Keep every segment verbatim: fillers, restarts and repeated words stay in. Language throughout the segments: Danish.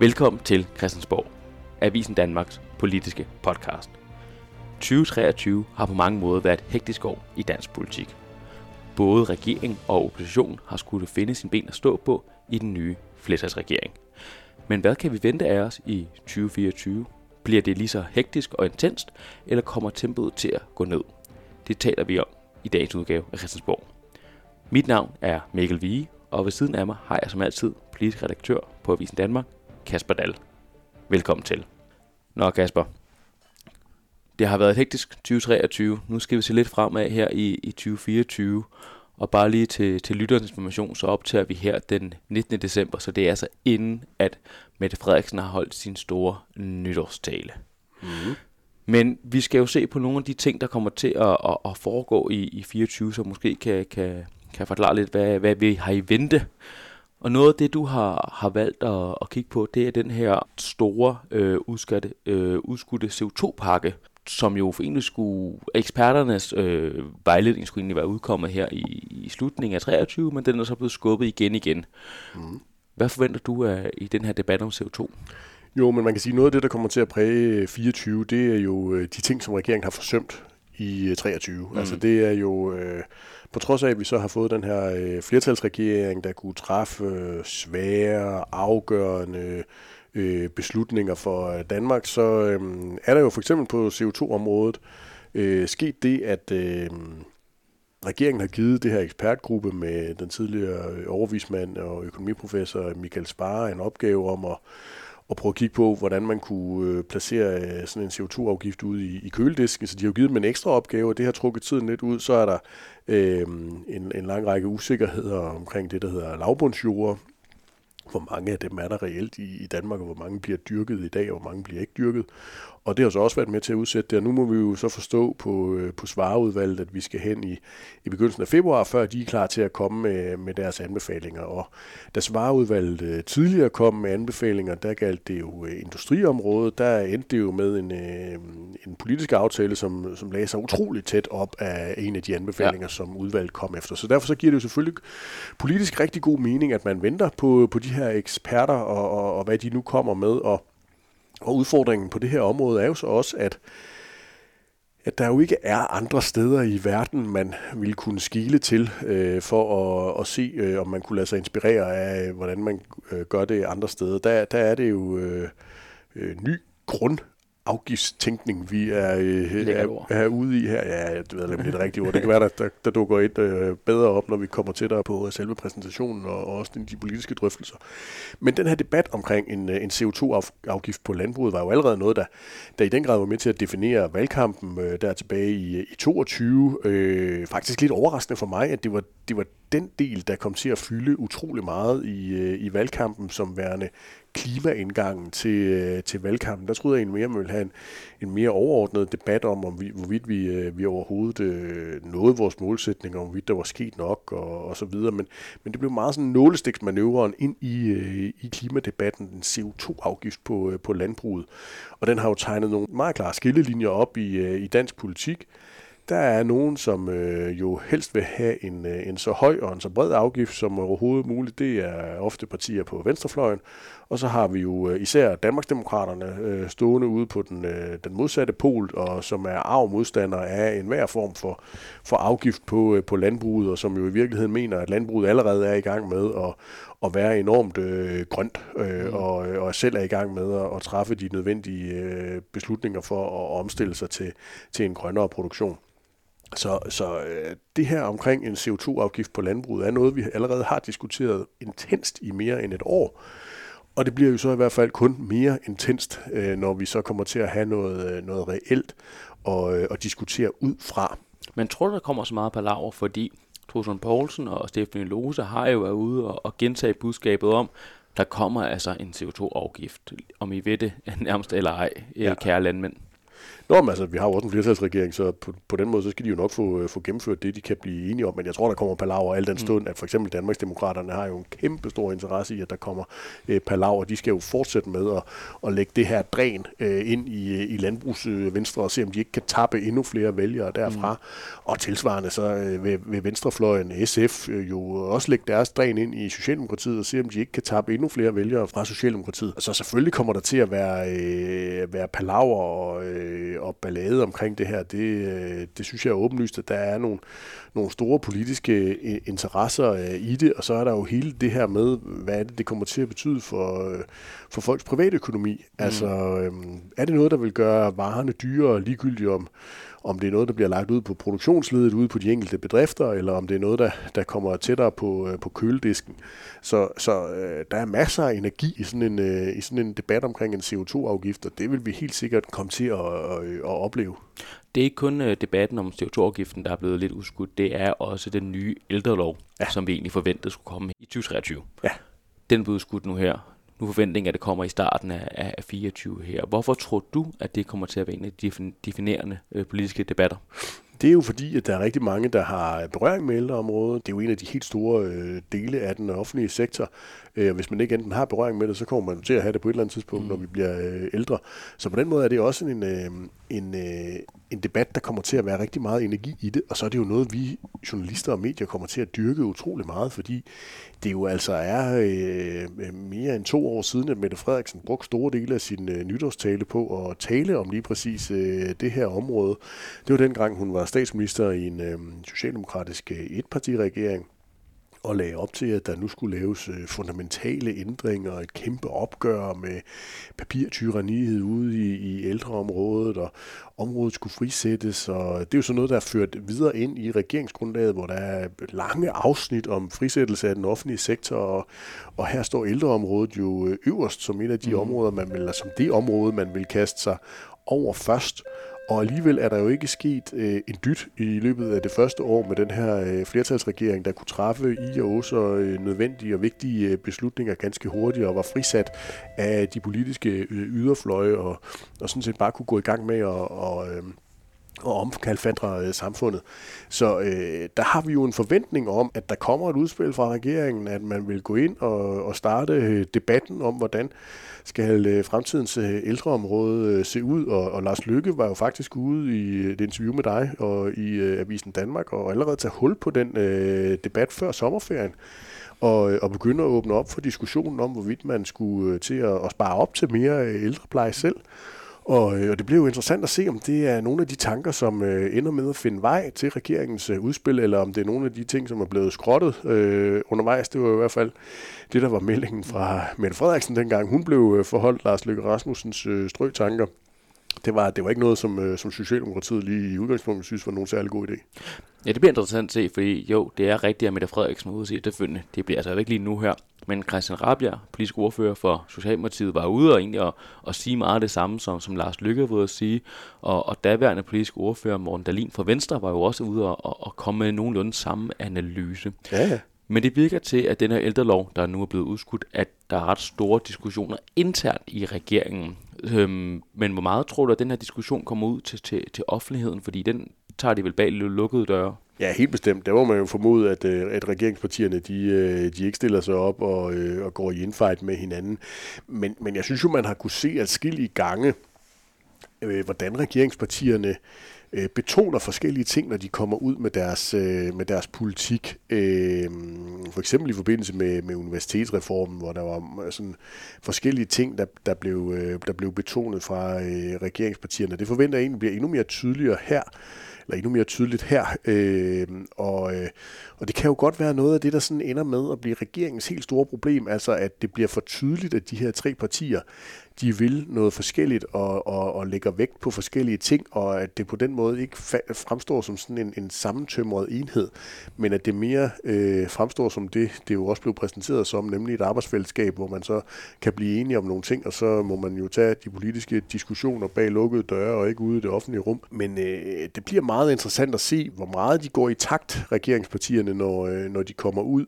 Velkommen til Christiansborg, Avisen Danmarks politiske podcast. tyve treogtyve har på mange måder været et hektisk år i dansk politik. Både regering og opposition har skulle finde sin ben at stå på i den nye flertalsregering. Men hvad kan vi vente af os i tyve fireogtyve? Bliver det lige så hektisk og intenst, eller kommer tempoet til at gå ned? Det taler vi om i dagens udgave af Christiansborg. Mit navn er Mikkel Wie, og ved siden af mig har jeg som altid politisk redaktør på Avisen Danmark, Casper Dall. Velkommen til. Nå Casper, det har været et hektisk tyve treogtyve. Nu skal vi se lidt fremad her i, i tyve fireogtyve. Og bare lige til, til lytterens information, så optager vi her den nittende december, så det er altså inden, at Mette Frederiksen har holdt sin store nytårstale. Mm-hmm. Men vi skal jo se på nogle af de ting, der kommer til at, at, at foregå i, i fireogtyve, så måske kan, kan, kan forklare lidt, hvad, hvad vi har i vente. Og noget af det, du har, har valgt at, at kigge på, det er den her store øh, udskudte, øh, udskudte C O to pakke, som jo for egentlig skulle, eksperternes øh, vejledning skulle egentlig være udkommet her i, i slutningen af treogtyve, men den er så blevet skubbet igen igen. Mm. Hvad forventer du af, i den her debat om C O to? Jo, men man kan sige, at noget af det, der kommer til at præge fireogtyve, det er jo de ting, som regeringen har forsømt i treogtyve. Mm. Altså det er jo, øh, på trods af, at vi så har fået den her øh, flertalsregering, der kunne træffe øh, svære, afgørende øh, beslutninger for øh, Danmark, så øh, er der jo for eksempel på C O to området øh, sket det, at øh, regeringen har givet det her ekspertgruppe med den tidligere overvismand og økonomiprofessor Michael Sparer en opgave om at og prøve at kigge på, hvordan man kunne placere sådan en C O to afgift ud i, i køledisken. Så de har jo givet dem en ekstra opgave, og det har trukket tiden lidt ud. Så er der øh, en, en lang række usikkerheder omkring det, der hedder lavbundsjorder. Hvor mange af dem er der reelt i, i Danmark, og hvor mange bliver dyrket i dag, og hvor mange bliver ikke dyrket. Og det har så også været med til at udsætte det, og nu må vi jo så forstå på, på svareudvalget, at vi skal hen i, i begyndelsen af februar, før de er klar til at komme med, med deres anbefalinger. Og da svareudvalget tidligere kom med anbefalinger, der galt det jo industriområdet, der endte det jo med en, en politisk aftale, som, som lagde sig utroligt tæt op af en af de anbefalinger, ja. som udvalget kom efter. Så derfor så giver det jo selvfølgelig politisk rigtig god mening, at man venter på, på de her eksperter, og, og, og hvad de nu kommer med, og Og udfordringen på det her område er jo så også, at, at der jo ikke er andre steder i verden, man ville kunne skile til øh, for at, at se, øh, om man kunne lade sig inspirere af, hvordan man øh, gør det andre steder. Der, der er det jo øh, øh, ny grund. afgiftstænkning, vi er, øh, er, er ude i her. Ja, jeg ved ikke, det er det rigtige ord. Det kan være, der, der dukker et øh, bedre op, når vi kommer tættere på selve præsentationen og, og også de politiske drøftelser. Men den her debat omkring en, en C O to afgift på landbruget var jo allerede noget, der, der i den grad var med til at definere valgkampen øh, der tilbage i, i toogtyve. Øh, faktisk lidt overraskende for mig, at det var, det var den del, der kom til at fylde utrolig meget i, øh, i valgkampen som værende klimaindgangen til, til valgkampen. Der troede jeg egentlig mere, at man ville have en, en mere overordnet debat om, om vi, hvorvidt vi, vi overhovedet øh, nåede vores målsætninger, om hvorvidt der var sket nok, og, og så videre. Men, men det blev meget sådan nålestiksmanøveren ind i, øh, i klimadebatten, den C O to afgift på, øh, på landbruget. Og den har jo tegnet nogle meget klare skillelinjer op i, øh, i dansk politik. Der er nogen, som øh, jo helst vil have en, øh, en så høj og en så bred afgift som overhovedet muligt. Det er ofte partier på venstrefløjen. Og så har vi jo øh, især Danmarksdemokraterne øh, stående ude på den, øh, den modsatte pol, og som er arg modstander af enhver form for, for afgift på, øh, på landbruget, og som jo i virkeligheden mener, at landbruget allerede er i gang med at, at være enormt øh, grønt, øh, mm. og, og selv er i gang med at, at træffe de nødvendige øh, beslutninger for at omstille sig til, til en grønnere produktion. Så, så øh, det her omkring en C O to afgift på landbruget er noget, vi allerede har diskuteret intenst i mere end et år. Og det bliver jo så i hvert fald kun mere intenst, øh, når vi så kommer til at have noget, noget reelt og, øh, at diskutere ud fra. Men tror du, der kommer så meget palaver, fordi Troels Lund Poulsen og Stephanie Lose har jo været ude og, og gentage budskabet om, der kommer altså en C O to afgift, om I ved det nærmest eller ej, ja. kære landmænd. Nå, men altså, vi har jo også en flertalsregering, så på, på den måde, så skal de jo nok få, få gennemført det, de kan blive enige om. Men jeg tror, der kommer palaver al den stund, at for eksempel Danmarksdemokraterne har jo en kæmpe stor interesse i, at der kommer øh, palaver. De skal jo fortsætte med at, at lægge det her dræn øh, ind i, i landbrugsvenstre og se, om de ikke kan tappe endnu flere vælgere derfra. Mm. Og tilsvarende så øh, ved, ved venstrefløjen S F øh, jo også lægge deres dræn ind i Socialdemokratiet og se, om de ikke kan tappe endnu flere vælgere fra Socialdemokratiet. Så selvfølgelig kommer der til at være, øh, være palaver og, øh, og ballade omkring det her. Det, øh, det synes jeg er åbenlyst, at der er nogle, nogle store politiske interesser øh, i det, og så er der jo hele det her med, hvad det, det kommer til at betyde for, øh, for folks privatøkonomi. Mm. Altså, øh, er det noget, der vil gøre varerne dyrere, ligegyldigt om, om det er noget, der bliver lagt ud på produktionsledet, ude på de enkelte bedrifter, eller om det er noget, der, der kommer tættere på, øh, på køledisken. Så, så øh, der er masser af energi i sådan en, øh, i sådan en debat omkring en C O to afgift, og det vil vi helt sikkert komme til at, at, at opleve. Det er ikke kun debatten om C O to afgiften, der er blevet lidt udskudt. Det er også den nye ældrelov, ja, som vi egentlig forventede skulle komme i tyve treogtyve. Ja. Den blev udskudt nu her. Nu er forventningen, at det kommer i starten af fireogtyve her. Hvorfor tror du, at det kommer til at være en af de definerende politiske debatter? Det er jo fordi, at der er rigtig mange, der har berøring med ældreområdet. Det er jo en af de helt store øh, dele af den offentlige sektor. Øh, hvis man ikke enten har berøring med det, så kommer man til at have det på et eller andet tidspunkt, mm. når vi bliver øh, ældre. Så på den måde er det også en, øh, en, øh, en debat, der kommer til at være rigtig meget energi i det. Og så er det jo noget, vi journalister og medier kommer til at dyrke utrolig meget, fordi det jo altså er øh, mere end to år siden, at Mette Frederiksen brugte store dele af sin øh, nytårstale på at tale om lige præcis øh, det her område. Det var dengang, hun var statsminister i en øh, socialdemokratisk øh, etpartiregering og lagde op til, at der nu skulle laves øh, fundamentale ændringer og et kæmpe opgør med papirtyranniet ude i, i ældreområdet, og området skulle frisættes, og det er jo sådan noget, der er ført videre ind i regeringsgrundlaget, hvor der er lange afsnit om frisættelse af den offentlige sektor, og, og her står ældreområdet jo øverst som et af de mm. områder, man vil, som det område, man vil kaste sig over først. Og alligevel er der jo ikke sket øh, en dyt i løbet af det første år med den her øh, flertalsregering, der kunne træffe i og også øh, nødvendige og vigtige øh, beslutninger ganske hurtigt og var frisat af de politiske øh, yderfløje og, og sådan set bare kunne gå i gang med at... Og, øh, og omkalfatre samfundet. Så øh, der har vi jo en forventning om, at der kommer et udspil fra regeringen, at man vil gå ind og, og starte debatten om, hvordan skal fremtidens ældreområde se ud. Og, og Lars Løkke var jo faktisk ude i et interview med dig og i øh, Avisen Danmark og allerede tage hul på den øh, debat før sommerferien. Og, og begynde at åbne op for diskussionen om, hvorvidt man skulle til at, at spare op til mere ældrepleje selv. Og, og det bliver jo interessant at se, om det er nogle af de tanker, som øh, ender med at finde vej til regeringens øh, udspil, eller om det er nogle af de ting, som er blevet skrottet øh, undervejs. Det var i hvert fald det, der var meldingen fra Mette Frederiksen dengang. Hun blev øh, forholdt Lars Løkke Rasmussens øh, strøtanker. Det var, det var ikke noget, som, øh, som Socialdemokratiet lige i udgangspunktet synes var nogen særlig god idé. Ja, det bliver interessant at se, fordi jo, det er rigtigt, at Mette Frederiksen ude at sige det. Det bliver altså ikke lige nu her. Men Christian Rabjerg, politisk ordfører for Socialdemokratiet, var ude og egentlig at, at sige meget det samme, som, som Lars Løkke var at sige. Og, og daværende politisk ordfører Morten Dahlin fra Venstre var jo også ude og, og komme med nogenlunde samme analyse. Ja, ja. Men det virker til, at den her ældrelov, der nu er blevet udskudt, at der er ret store diskussioner internt i regeringen. Øhm, men hvor meget tror du, at den her diskussion kommer ud til, til, til offentligheden? Fordi den tager de vel bag lukkede døre? Ja, helt bestemt. Der må man jo formode, at, at regeringspartierne de, de ikke stiller sig op og, og går i infight med hinanden. Men, men jeg synes jo, man har kunne se adskillige gange, hvordan regeringspartierne betoner forskellige ting, når de kommer ud med deres, med deres politik. For eksempel i forbindelse med, med universitetsreformen, hvor der var sådan forskellige ting, der, der, blev, der blev betonet fra regeringspartierne. Det forventer jeg egentlig bliver endnu mere tydeligere her. eller endnu mere tydeligt her, øh, og, øh, og det kan jo godt være noget af det, der sådan ender med at blive regeringens helt store problem, altså at det bliver for tydeligt, at de her tre partier, de vil noget forskelligt og, og, og lægger vægt på forskellige ting, og at det på den måde ikke fa- fremstår som sådan en, en sammentømret enhed, men at det mere øh, fremstår som det, det jo også blev præsenteret som, nemlig et arbejdsfællesskab, hvor man så kan blive enige om nogle ting, og så må man jo tage de politiske diskussioner bag lukkede døre og ikke ude i det offentlige rum. Men øh, det bliver meget meget interessant at se, hvor meget de går i takt, regeringspartierne, når, når de kommer ud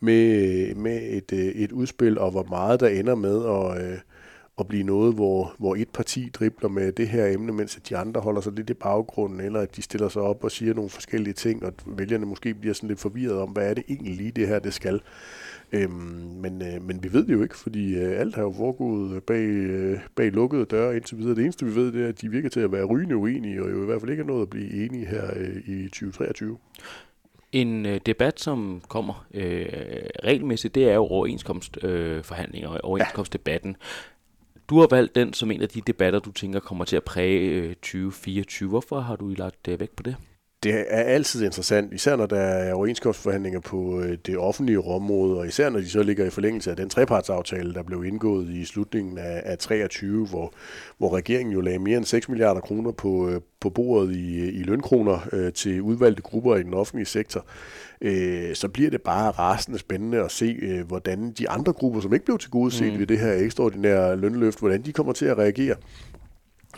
med, med et, et udspil, og hvor meget der ender med at, at blive noget, hvor, hvor et parti dribler med det her emne, mens at de andre holder sig lidt i baggrunden, eller at de stiller sig op og siger nogle forskellige ting, og vælgerne måske bliver sådan lidt forvirret om, hvad er det egentlig lige det her, det skal. Øhm, men, øh, men vi ved det jo ikke, fordi øh, alt har jo foregået bag, øh, bag lukkede døre indtil videre. Det eneste, vi ved, det er, at de virker til at være rygende uenige, og jo i hvert fald ikke er nået at blive enige her øh, i tyve treogtyve. En øh, debat, som kommer øh, regelmæssigt, det er jo overenskomstforhandlinger øh, og overenskomstdebatten. Du har valgt den som en af de debatter, du tænker kommer til at præge øh, tyve fireogtyve. Hvorfor har du lagt øh, vægt på det? Det er altid interessant, især når der er overenskomstforhandlinger på det offentlige område, og især når de så ligger i forlængelse af den trepartsaftale, der blev indgået i slutningen af treogtyve, hvor, hvor regeringen jo lagde mere end seks milliarder kroner på, på bordet i, i lønkroner øh, til udvalgte grupper i den offentlige sektor, øh, så bliver det bare rasende spændende at se, øh, hvordan de andre grupper, som ikke blev tilgodeset mm. ved det her ekstraordinære lønløft, hvordan de kommer til at reagere.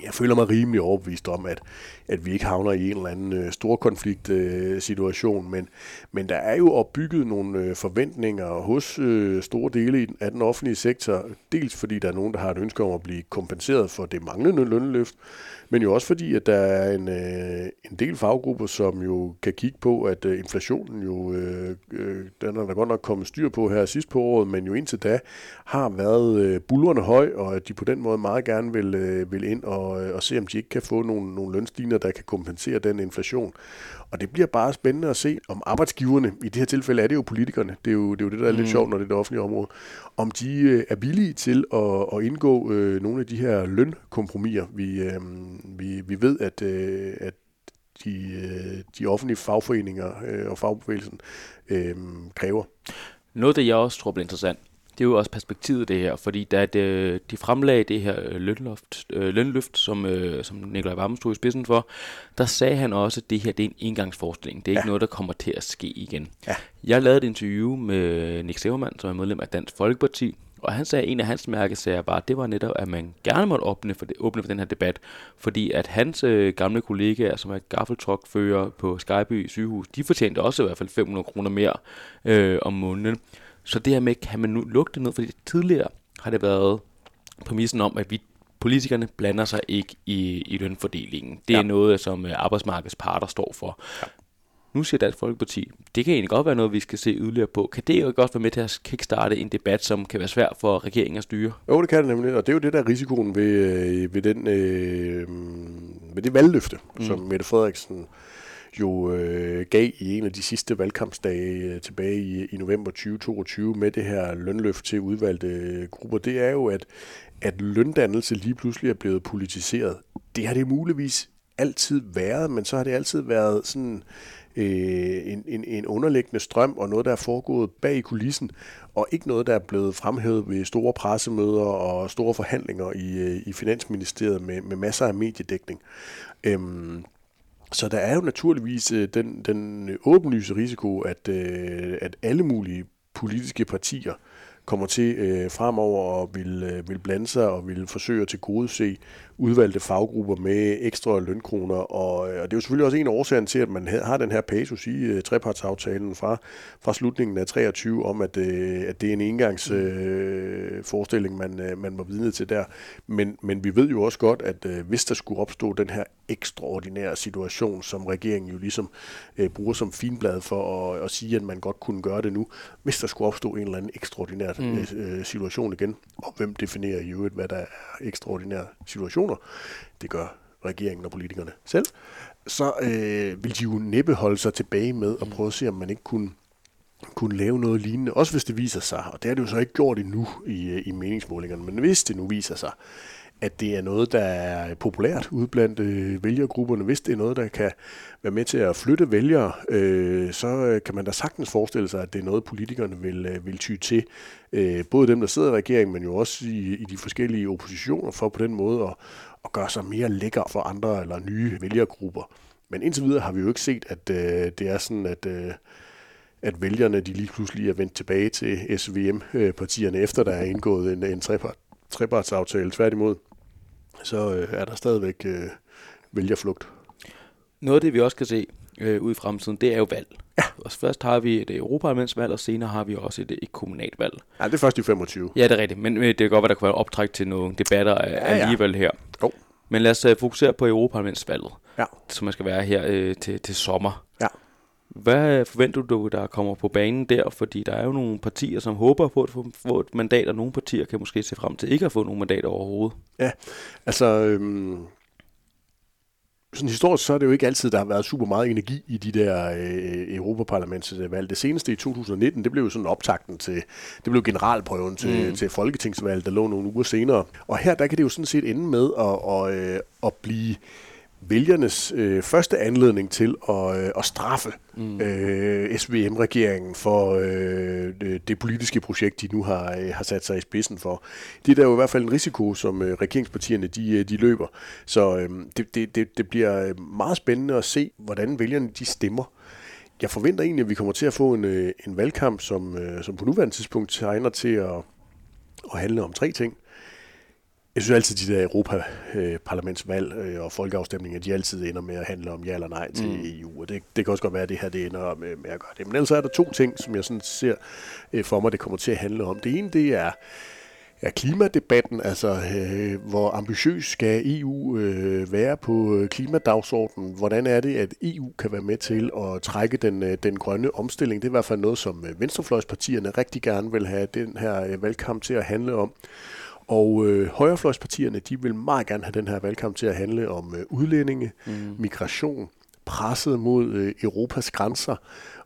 Jeg føler mig rimelig overbevist om, at, at vi ikke havner i en eller anden øh, stor konfliktsituation, øh, men, men der er jo opbygget nogle øh, forventninger hos øh, store dele af den offentlige sektor, dels fordi der er nogen, der har et ønske om at blive kompenseret for det manglende lønløft, men jo også fordi, at der er en, øh, en del faggrupper, som jo kan kigge på, at øh, inflationen jo, øh, øh, den er der godt nok kommet styr på her sidst på året, men jo indtil da har været øh, buldrende høj, og at de på den måde meget gerne vil, øh, vil ind og og se, om de ikke kan få nogle, nogle lønstigninger, der kan kompensere den inflation. Og det bliver bare spændende at se, om arbejdsgiverne, i det her tilfælde er det jo politikerne, det er jo det, er jo det der er lidt mm. sjovt, når det er det offentlige område, om de øh, er villige til at, at indgå øh, nogle af de her lønkompromiser. Vi, øh, vi, vi ved, at, øh, at de, øh, de offentlige fagforeninger øh, og fagbevægelsen øh, kræver. Noget, det jeg også tror bliver interessant, det er jo også perspektivet det her, fordi da de, de fremlagde det her lønløft, øh, lønløft som, øh, som Nicolai Wammen stod i spidsen for, der sagde han også, at det her det er en engangsforestilling. Det er ja. ikke noget, der kommer til at ske igen. Ja. Jeg lavede et interview med Nick Zimmermann, som er medlem af Dansk Folkeparti, og han sagde, at en af hans mærkesager var, det var netop, at man gerne måtte åbne for, det, åbne for den her debat, fordi at hans øh, gamle kollegaer, som er gaffeltrukfører på Skyby sygehus, de fortjente også i hvert fald fem hundrede kroner mere øh, om måneden. Så det her med, kan man nu lukke det ned, fordi tidligere har det været præmissen om, at vi politikerne blander sig ikke i, i lønfordelingen. Det ja. er noget, som arbejdsmarkedets parter står for. Ja. Nu siger Dansk Folkeparti, det kan egentlig godt være noget, vi skal se yderligere på. Kan det jo godt være med til at kickstarte en debat, som kan være svær for regeringen at styre? Jo, det kan det nemlig, og det er jo det, der er risikoen ved, ved, den, øh, ved det valgløfte, mm. som Mette Frederiksen jo øh, gav i en af de sidste valgkampsdage øh, tilbage i, i november tyve toogtyve med det her lønløft til udvalgte grupper, det er jo, at, at løndannelse lige pludselig er blevet politiseret. Det har det muligvis altid været, men så har det altid været sådan øh, en, en, en underliggende strøm og noget, der er foregået bag kulissen, og ikke noget, der er blevet fremhævet ved store pressemøder og store forhandlinger i, i Finansministeriet med, med masser af mediedækning. Øhm, Så der er jo naturligvis den, den åbenlyse risiko, at, at alle mulige politiske partier kommer til øh, fremover at vil, vil blande sig og vil forsøge at tilgodese udvalgte faggrupper med ekstra lønkroner. Og, og det er jo selvfølgelig også en af årsagerne til, at man har den her passus i trepartsaftalen fra, fra slutningen af treogtyve om, at, øh, at det er en engangs øh, forestilling, man, øh, man var vidne til der. Men, men vi ved jo også godt, at øh, hvis der skulle opstå den her ekstraordinære situation, som regeringen jo ligesom øh, bruger som finblad for at, at sige, at man godt kunne gøre det nu, hvis der skulle opstå en eller anden ekstraordinær Mm. situation igen, og hvem definerer i øvrigt, hvad der er ekstraordinære situationer, det gør regeringen og politikerne selv, så øh, vil de jo næppe holde sig tilbage med at prøve at se, om man ikke kunne, kunne lave noget lignende, også hvis det viser sig, og det har det jo så ikke gjort endnu i, i meningsmålingerne, men hvis det nu viser sig, at det er noget, der er populært ude blandt øh, vælgergrupperne. Hvis det er noget, der kan være med til at flytte vælgere, øh, så kan man da sagtens forestille sig, at det er noget, politikerne vil, øh, vil ty til. Øh, både dem, der sidder i regeringen, men jo også i, i de forskellige oppositioner, for på den måde at, at gøre sig mere lækker for andre eller nye vælgergrupper. Men indtil videre har vi jo ikke set, at øh, det er sådan, at... Øh, at vælgerne de lige pludselig er vendt tilbage til S V M-partierne, efter der er indgået en, en trepart, trepartsaftale. Tværtimod, så øh, er der stadigvæk øh, vælgerflugt. Noget af det, vi også kan se øh, ud i fremtiden, det er jo valg. Ja. Og først har vi et europaparlamentsvalg, og senere har vi også et, et kommunalvalg. Ja, det er først i femogtyve. Ja, det er rigtigt, men det kan godt være, der kan være optræk til nogle debatter ja, ja. alligevel her. Oh. Men lad os uh, fokusere på europaparlamentsvalget, ja. som man skal være her øh, til, til sommer. Ja. Hvad forventer du, der kommer på banen der? Fordi der er jo nogle partier, som håber på at få et mandat, og nogle partier kan måske se frem til ikke at få nogle mandater overhovedet. Ja, altså... Øhm Sådan historisk så er det jo ikke altid, der har været super meget energi i de der øh, europaparlamentsvalg. Det seneste i to tusind og nitten, det blev jo sådan optakten til, det blev generalprøven til, mm. til folketingsvalget, der lå nogle uger senere. Og her, der kan det jo sådan set ende med at, og, øh, at blive vælgernes øh, første anledning til at, øh, at straffe mm. øh, S V M-regeringen for øh, det, det politiske projekt, de nu har, øh, har sat sig i spidsen for. Det er der jo i hvert fald en risiko, som øh, regeringspartierne de, de løber. Så øh, det, det, det bliver meget spændende at se, hvordan vælgerne de stemmer. Jeg forventer egentlig, at vi kommer til at få en, øh, en valgkamp, som, øh, som på nuværende tidspunkt tegner til at, at handle om tre ting. Jeg synes altid, at de der europaparlamentsvalg øh, og folkeafstemninger, de altid ender med at handle om ja eller nej til mm. E U, og det, det kan også godt være, at det her det ender med, med at gøre det. Men ellers er der to ting, som jeg sådan ser øh, for mig, det kommer til at handle om. Det ene, det er, er klimadebatten, altså øh, hvor ambitiøs skal E U øh, være på klimadagsordenen? Hvordan er det, at E U kan være med til at trække den, øh, den grønne omstilling? Det er i hvert fald noget, som venstrefløjspartierne rigtig gerne vil have den her øh, valgkamp til at handle om. Og øh, højrefløjspartierne, de vil meget gerne have den her valgkamp til at handle om øh, udlændinge, mm. migration, presset mod øh, Europas grænser.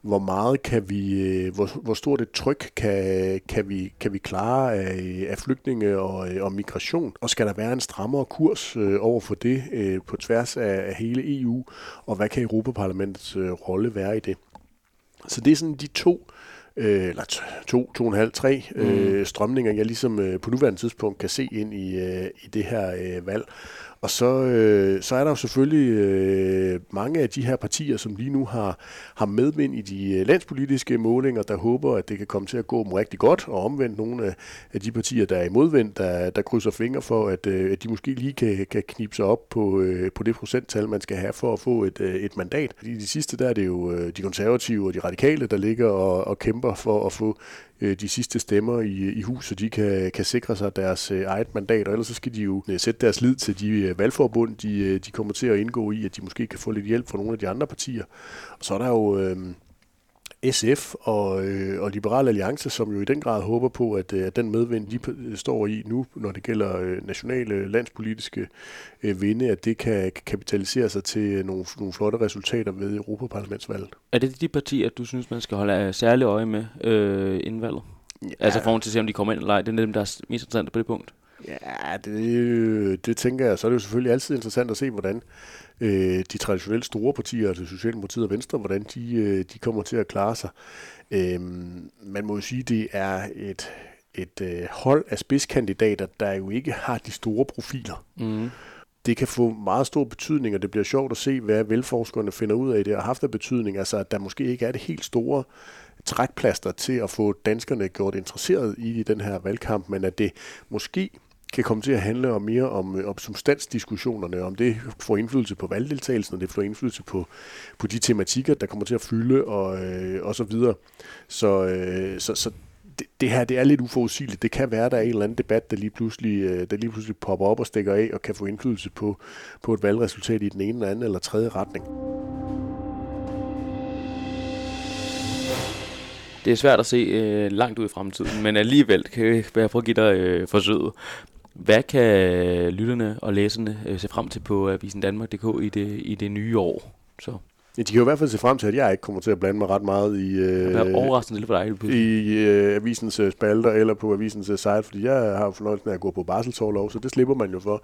Hvor meget kan vi, øh, hvor, hvor stort et tryk kan, kan, vi, kan vi klare af, af flygtninge og, øh, og migration? Og skal der være en strammere kurs øh, over for det øh, på tværs af, af hele E U? Og hvad kan Europaparlamentets øh, rolle være i det? Så det er sådan de to... eller to, to og en halv, tre mm. øh, strømninger, jeg ligesom øh, på nuværende tidspunkt kan se ind i, øh, i det her øh, valg. Og så, øh, så er der jo selvfølgelig øh, mange af de her partier, som lige nu har, har medvind i de øh, landspolitiske målinger, der håber, at det kan komme til at gå dem rigtig godt, og omvendt nogle af, af de partier, der er i modvind, der, der krydser fingre for, at, øh, at de måske lige kan, kan knibe sig op på, øh, på det procenttal, man skal have for at få et, øh, et mandat. I de sidste, der er det jo øh, de konservative og de radikale, der ligger og, og kæmper for at få øh, de sidste stemmer i, i hus, så de kan, kan sikre sig deres øh, eget mandat, og ellers så skal de jo øh, sætte deres lid til de øh, valgforbund, de, de kommer til at indgå i, at de måske kan få lidt hjælp fra nogle af de andre partier. Og så er der jo øh, S F og, øh, og Liberal Alliance, som jo i den grad håber på, at, at den medvind, de står i nu, når det gælder nationale, landspolitiske øh, vinde, at det kan kapitalisere sig til nogle, nogle flotte resultater ved Europaparlamentsvalget. Er det de partier, du synes, man skal holde særlig øje med øh, inden valget? Ja. Altså for at se, om de kommer ind eller ej. Det er dem, der er mest interessante på det punkt. Ja, det, det tænker jeg. Så er det jo selvfølgelig altid interessant at se, hvordan øh, de traditionelle store partier, altså Socialdemokratiet og Venstre, hvordan de, øh, de kommer til at klare sig. Øh, man må jo sige, at det er et, et øh, hold af spidskandidater, der jo ikke har de store profiler. Mm. Det kan få meget stor betydning, og det bliver sjovt at se, hvad velforskerne finder ud af det, og har haft af betydning, altså at der måske ikke er det helt store trækplaster til at få danskerne gjort interesseret i den her valgkamp, men at det måske kan komme til at handle om mere om, om substansdiskussionerne, om det får indflydelse på valgdeltagelsen, og det får indflydelse på, på de tematikker, der kommer til at fylde, og, øh, og så videre. Så, øh, så, så det, det her, det er lidt uforudsigeligt. Det kan være, der er en eller anden debat, der lige pludselig, der lige pludselig popper op og stikker af, og kan få indflydelse på, på et valgresultat i den ene, eller anden eller tredje retning. Det er svært at se øh, langt ud i fremtiden, men alligevel kan jeg prøve at give dig øh, forsøget. Hvad kan lytterne og læserne øh, se frem til på Avisen Danmark punktum d k i det, i det nye år? Så. Ja, de kan jo i hvert fald se frem til, at jeg ikke kommer til at blande mig ret meget i, øh, overraskende for dig, i øh, avisens spalter eller på avisens site, fordi jeg har fornøjelsen af at gå på barselsorlov, så det slipper man jo for.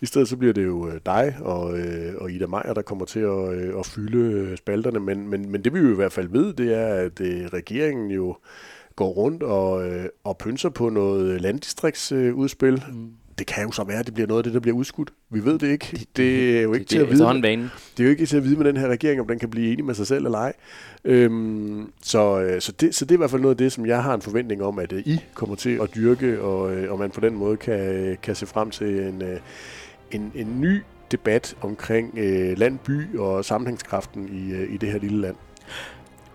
I stedet så bliver det jo dig og, øh, og Ida Meier, der kommer til at, øh, at fylde spalterne, men, men, men det vi jo i hvert fald ved, det er, at øh, regeringen jo går rundt og, øh, og pynser på noget landdistriktsudspil. Øh, mm. Det kan jo så være, at det bliver noget af det, der bliver udskudt. Vi ved det ikke. Det, det er jo ikke det, til at vide. Det er jo ikke til at vide med den her regering, om den kan blive enig med sig selv eller ej. Øhm, så, så, det, så det er i hvert fald noget af det, som jeg har en forventning om, at I kommer til at dyrke, og, og man på den måde kan, kan se frem til en, en, en ny debat omkring land, by og sammenhængskraften i, i det her lille land.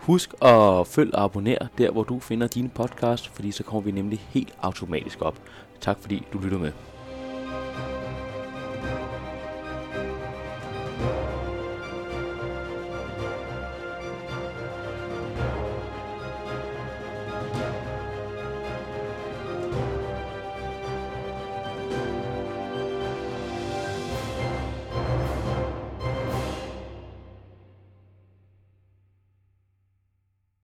Husk at følg og abonner der, hvor du finder dine podcasts, fordi så kommer vi nemlig helt automatisk op. Tak fordi du lytter med.